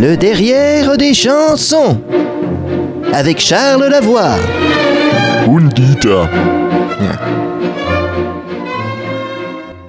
Le derrière des chansons avec Charles Lavoie.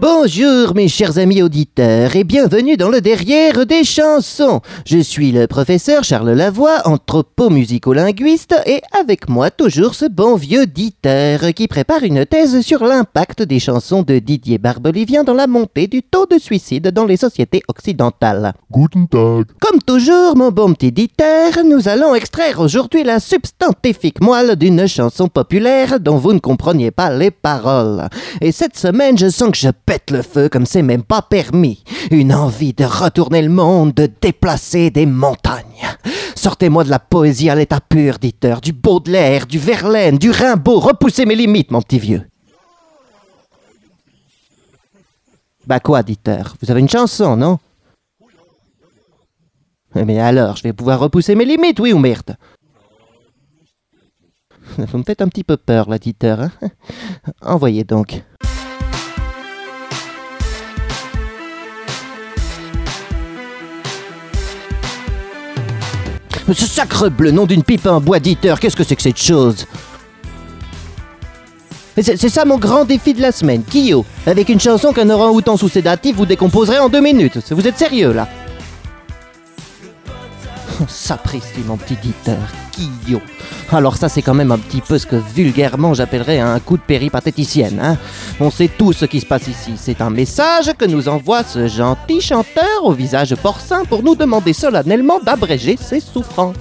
Bonjour mes chers amis auditeurs et bienvenue dans le derrière des chansons. Je suis le professeur Charles Lavoie, anthropomusicolinguiste, et avec moi toujours ce bon vieux Dieter qui prépare une thèse sur l'impact des chansons de Didier Barbelivien dans la montée du taux de suicide dans les sociétés occidentales. Guten Tag. Comme toujours mon bon petit Dieter, nous allons extraire aujourd'hui la substantifique moelle d'une chanson populaire dont vous ne compreniez pas les paroles. Et cette semaine je sens que je pète le feu comme c'est même pas permis. Une envie de retourner le monde, de déplacer des montagnes. Sortez-moi de la poésie à l'état pur, Dieter, du Baudelaire, du Verlaine, du Rimbaud. Repoussez mes limites, mon petit vieux. Bah quoi, Dieter, vous avez une chanson, non? Mais alors, je vais pouvoir repousser mes limites, oui ou merde? Vous me faites un petit peu peur, là, Dieter, hein? Envoyez donc. Ce sacre bleu, nom d'une pipe en bois d'Iteur, qu'est-ce que c'est que cette chose? C'est ça mon grand défi de la semaine, Kyo, avec une chanson qu'un orang-outan sous sédatif vous décomposerait en 2 minutes. Vous êtes sérieux, là? On s'apprécie, mon petit Dieter, Kyo. Alors ça, c'est quand même un petit peu ce que vulgairement j'appellerais un coup de péripatéticienne, hein. On sait tout ce qui se passe ici. C'est un message que nous envoie ce gentil chanteur au visage porcin pour nous demander solennellement d'abréger ses souffrances.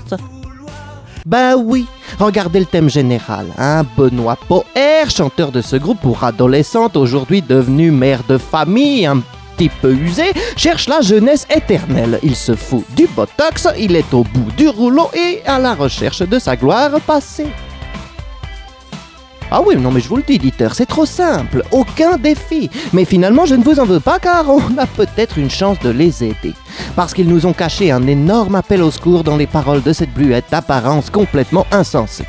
Bah oui, regardez le thème général, hein, Benoît Poher, chanteur de ce groupe pour adolescentes, aujourd'hui devenu mère de famille, un peu usé, cherche la jeunesse éternelle. Il se fout du botox, il est au bout du rouleau et à la recherche de sa gloire passée. Ah oui, non mais je vous le dis, Dieter, c'est trop simple, aucun défi. Mais finalement, je ne vous en veux pas car on a peut-être une chance de les aider. Parce qu'ils nous ont caché un énorme appel au secours dans les paroles de cette bluette d'apparence complètement insensée.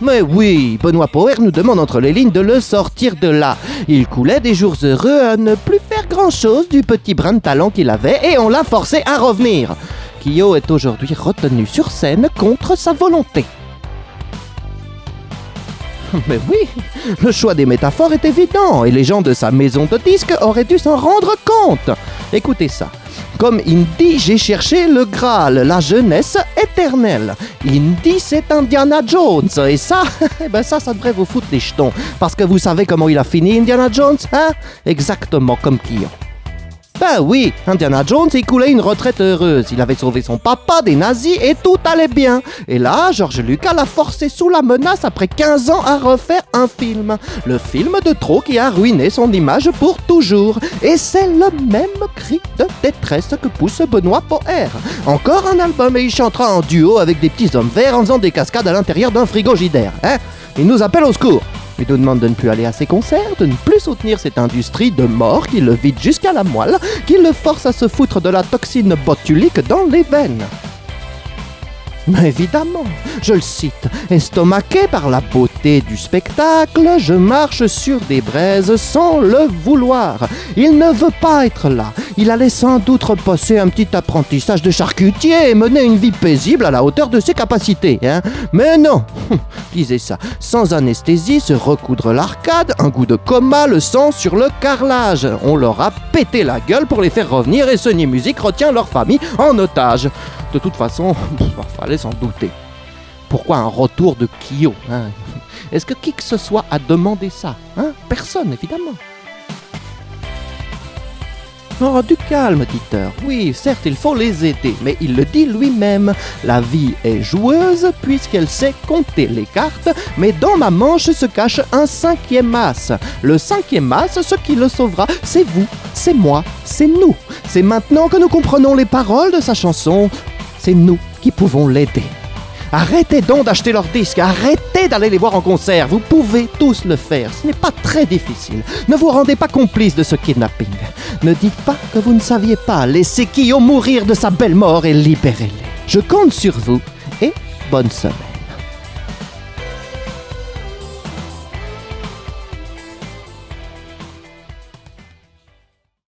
Mais oui, Benoît Poher nous demande entre les lignes de le sortir de là. Il coulait des jours heureux à ne plus faire grand-chose du petit brin de talent qu'il avait et on l'a forcé à revenir. Kyo est aujourd'hui retenu sur scène contre sa volonté. Mais oui, le choix des métaphores est évident et les gens de sa maison de disques auraient dû s'en rendre compte. Écoutez ça. Comme Indy, j'ai cherché le Graal, la jeunesse éternelle. Indy, c'est Indiana Jones. Et ça, ça devrait vous foutre les jetons. Parce que vous savez comment il a fini, Indiana Jones, hein? Exactement comme Kyo. Ben oui, Indiana Jones, il coulait une retraite heureuse. Il avait sauvé son papa des nazis et tout allait bien. Et là, George Lucas l'a forcé sous la menace après 15 ans à refaire un film. Le film de trop qui a ruiné son image pour toujours. Et c'est le même cri de détresse que pousse Benoît Poher. Encore un album et il chantera en duo avec des petits hommes verts en faisant des cascades à l'intérieur d'un frigidaire, hein? Il nous appelle au secours. Il nous demande de ne plus aller à ses concerts, de ne plus soutenir cette industrie de mort qui le vide jusqu'à la moelle, qui le force à se foutre de la toxine botulique dans les veines. Mais évidemment, je le cite, « Estomaqué par la beauté du spectacle, je marche sur des braises sans le vouloir. Il ne veut pas être là. Il allait sans doute repasser un petit apprentissage de charcutier et mener une vie paisible à la hauteur de ses capacités. Hein. Mais non !» Lisez ça. « Sans anesthésie, se recoudre l'arcade, un goût de coma, le sang sur le carrelage. On leur a pété la gueule pour les faire revenir et Sony Music retient leur famille en otage. » De toute façon, fallait s'en douter. Pourquoi un retour de Kyo, hein? Est-ce que qui que ce soit a demandé ça, hein? Personne, évidemment. Oh, du calme, Dieter. Oui, certes, il faut les aider, mais il le dit lui-même. La vie est joueuse puisqu'elle sait compter les cartes, mais dans ma manche se cache un 5e as. Le 5e as, ce qui le sauvera, c'est vous, c'est moi, c'est nous. C'est maintenant que nous comprenons les paroles de sa chanson. C'est nous qui pouvons l'aider. Arrêtez donc d'acheter leurs disques, arrêtez d'aller les voir en concert, vous pouvez tous le faire, ce n'est pas très difficile. Ne vous rendez pas complice de ce kidnapping. Ne dites pas que vous ne saviez pas, laissez Kyo mourir de sa belle mort et libérez-les. Je compte sur vous et bonne semaine.